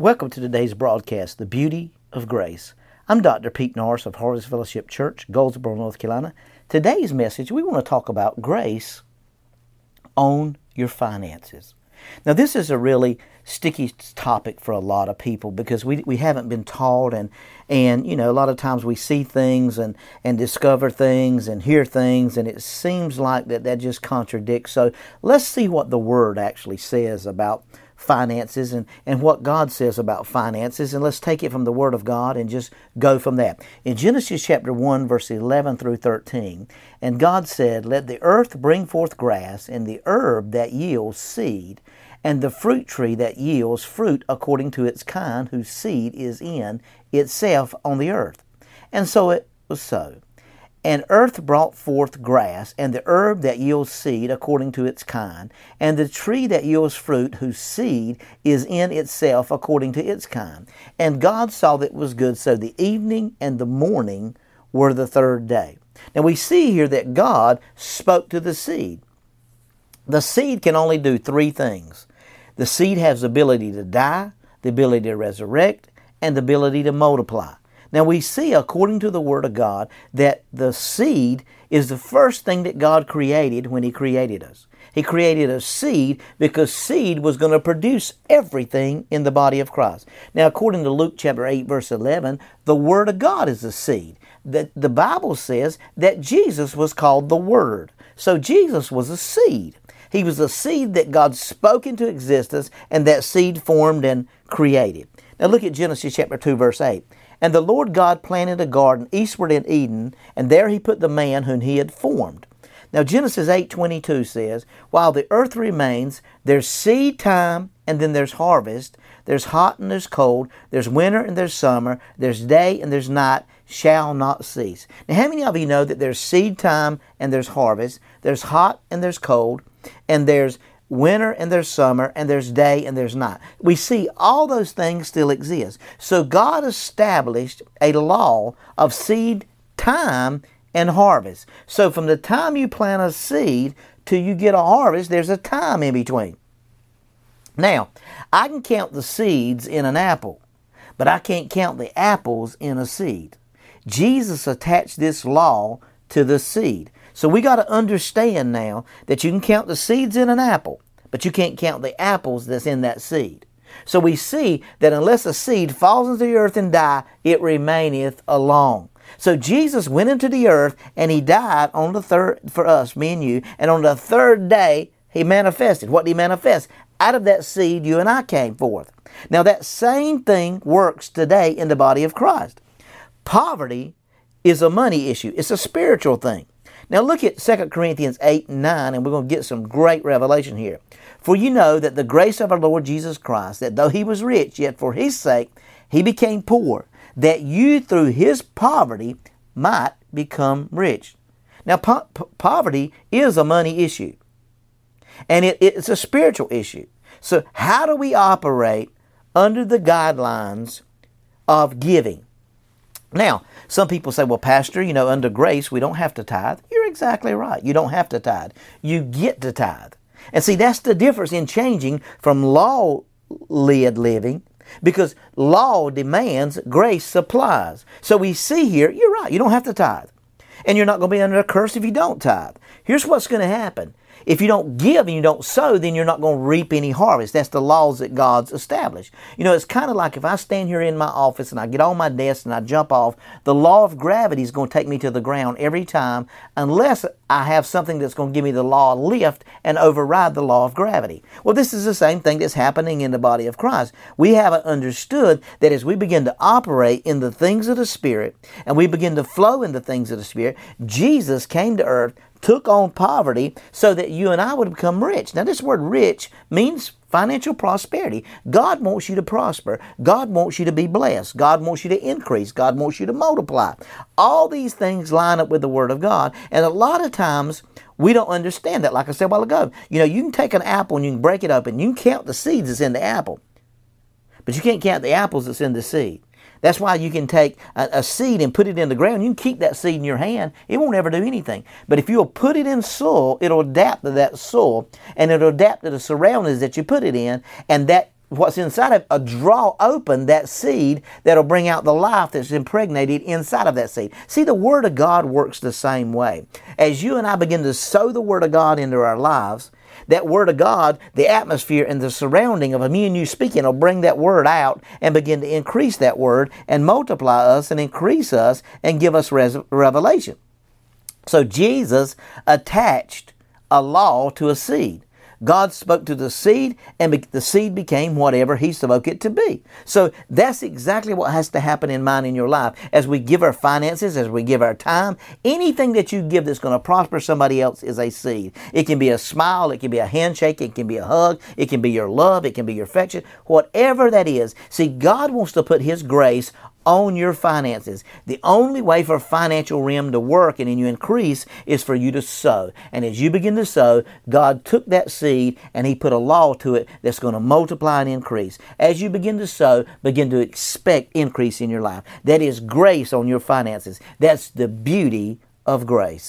Welcome to today's broadcast, The Beauty of Grace. I'm Dr. Pete Norris of Harvest Fellowship Church, Goldsboro, North Carolina. Today's message, we want to talk about grace on your finances. Now, this is a really sticky topic for a lot of people because we haven't been taught and you know, a lot of times we see things and discover things and hear things, and it seems like that just contradicts. So let's see what the Word actually says about finances and what God says about finances, and let's take it from the Word of God and just go from that. In Genesis chapter 1, verse 11 through 13, and God said, "Let the earth bring forth grass, and the herb that yields seed, and the fruit tree that yields fruit according to its kind, whose seed is in itself on the earth." And so it was so. And earth brought forth grass, and the herb that yields seed according to its kind, and the tree that yields fruit, whose seed is in itself according to its kind. And God saw that it was good, so the evening and the morning were the third day. Now we see here that God spoke to the seed. The seed can only do three things. The seed has the ability to die, the ability to resurrect, and the ability to multiply. Now we see, according to the Word of God, that the seed is the first thing that God created when He created us. He created a seed because seed was going to produce everything in the body of Christ. Now, according to Luke chapter 8, verse 11, the Word of God is the seed. The Bible says that Jesus was called the Word. So Jesus was a seed. He was a seed that God spoke into existence, and that seed formed and created. Now look at Genesis chapter 2, verse 8. And the Lord God planted a garden eastward in Eden, and there He put the man whom He had formed. Now Genesis 8:22 says, "While the earth remains, there's seed time and then there's harvest. There's hot and there's cold. There's winter and there's summer. There's day and there's night. Shall not cease." Now how many of you know that there's seed time and there's harvest? There's hot and there's cold, and there's winter and there's summer, and there's day and there's night. We see all those things still exist. So God established a law of seed time and harvest. So from the time you plant a seed till you get a harvest, there's a time in between. Now, I can count the seeds in an apple, but I can't count the apples in a seed. Jesus attached this law to the seed. So we got to understand now that you can count the seeds in an apple, but you can't count the apples that's in that seed. So we see that unless a seed falls into the earth and die, it remaineth alone. So Jesus went into the earth and He died on the third for us, me and you, and on the third day He manifested. What did He manifest? Out of that seed you and I came forth. Now that same thing works today in the body of Christ. Poverty is a money issue. It's a spiritual thing. Now look at 2 Corinthians 8 and 9, and we're going to get some great revelation here. "For you know that the grace of our Lord Jesus Christ, that though He was rich, yet for His sake He became poor, that you through His poverty might become rich." Now poverty is a money issue, and it's a spiritual issue. So how do we operate under the guidelines of giving? Now, some people say, "Well, Pastor, you know, under grace, we don't have to tithe." You're exactly right. You don't have to tithe. You get to tithe. And see, that's the difference in changing from law-led living, because law demands, grace supplies. So we see here, you're right. You don't have to tithe. And you're not going to be under a curse if you don't tithe. Here's what's going to happen. If you don't give and you don't sow, then you're not going to reap any harvest. That's the laws that God's established. You know, it's kind of like if I stand here in my office and I get on my desk and I jump off, the law of gravity is going to take me to the ground every time unless I have something that's going to give me the law of lift and override the law of gravity. Well, this is the same thing that's happening in the body of Christ. We haven't understood that as we begin to operate in the things of the Spirit and we begin to flow in the things of the Spirit, Jesus came to earth, took on poverty so that you and I would become rich. Now, this word rich means financial prosperity. God wants you to prosper. God wants you to be blessed. God wants you to increase. God wants you to multiply. All these things line up with the Word of God. And a lot of times we don't understand that. Like I said a while ago, you know, you can take an apple and you can break it open. You can count the seeds that's in the apple, but you can't count the apples that's in the seed. That's why you can take a seed and put it in the ground. You can keep that seed in your hand. It won't ever do anything. But if you'll put it in soil, it'll adapt to that soil, and it'll adapt to the surroundings that you put it in, and that what's inside of it, draw open that seed that'll bring out the life that's impregnated inside of that seed. See, the Word of God works the same way. As you and I begin to sow the Word of God into our lives, that Word of God, the atmosphere and the surrounding of me and you speaking will bring that Word out and begin to increase that Word and multiply us and increase us and give us revelation. So Jesus attached a law to a seed. God spoke to the seed, and the seed became whatever He spoke it to be. So that's exactly what has to happen in mine and your life. As we give our finances, as we give our time, anything that you give that's going to prosper somebody else is a seed. It can be a smile, it can be a handshake, it can be a hug, it can be your love, it can be your affection, whatever that is. See, God wants to put His grace on your finances. The only way for financial realm to work and in you increase is for you to sow. And as you begin to sow, God took that seed and He put a law to it that's going to multiply and increase. As you begin to sow, begin to expect increase in your life. That is grace on your finances. That's the beauty of grace.